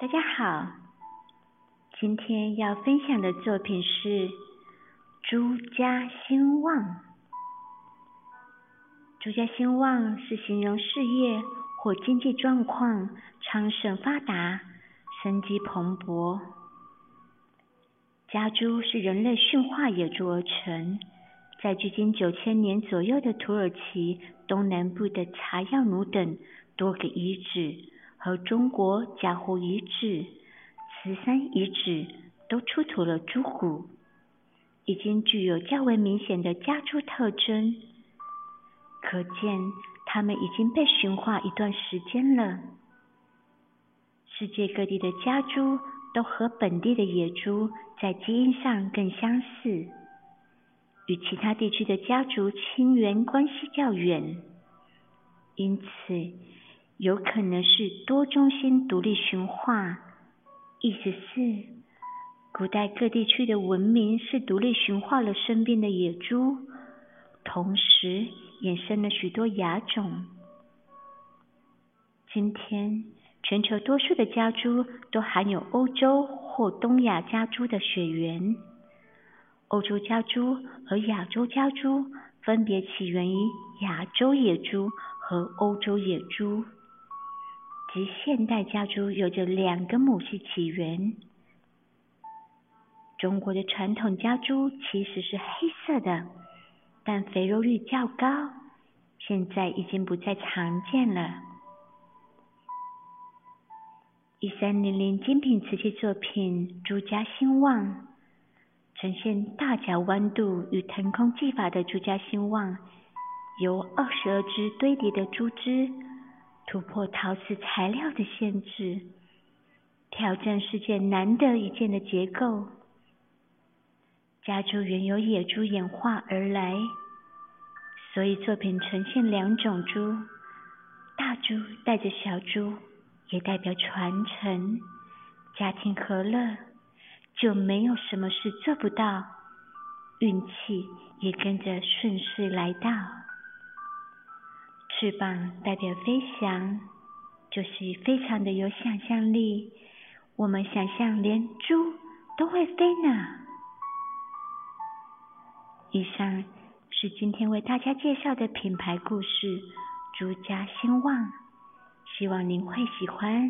大家好，今天要分享的作品是朱家兴旺。朱家兴旺是形容事业或经济状况昌盛发达、生机蓬勃。家猪是人类驯化野猪而成，在距今9000年左右的土耳其东南部的查药奴等多个遗址和中国嘉湖遗址、慈山遗址都出土了猪骨，已经具有较为明显的家猪特征，可见它们已经被驯化一段时间了。世界各地的家猪都和本地的野猪在基因上更相似，与其他地区的家猪亲缘关系较远，因此有可能是多中心独立驯化，意思是古代各地区的文明是独立驯化了身边的野猪，同时衍生了许多亚种。今天全球多数的家猪都含有欧洲或东亚家猪的血缘，欧洲家猪和亚洲家猪分别起源于亚洲野猪和欧洲野猪，及现代家猪有着2个母系起源。中国的传统家猪其实是黑色的，但肥肉率较高，现在已经不再常见了。1300精品瓷器作品《朱家兴旺》呈现大角弯度与腾空技法的朱家兴旺，由22只堆叠的猪只突破陶瓷材料的限制，挑战世界难得一见的结构。家猪原由野猪演化而来，所以作品呈现2种猪，大猪带着小猪，也代表传承、家庭和乐，就没有什么事做不到，运气也跟着顺势来到。翅膀代表飞翔，就是非常的有想象力，我们想象连猪都会飞呢。以上是今天为大家介绍的品牌故事《朱家兴旺》，希望您会喜欢。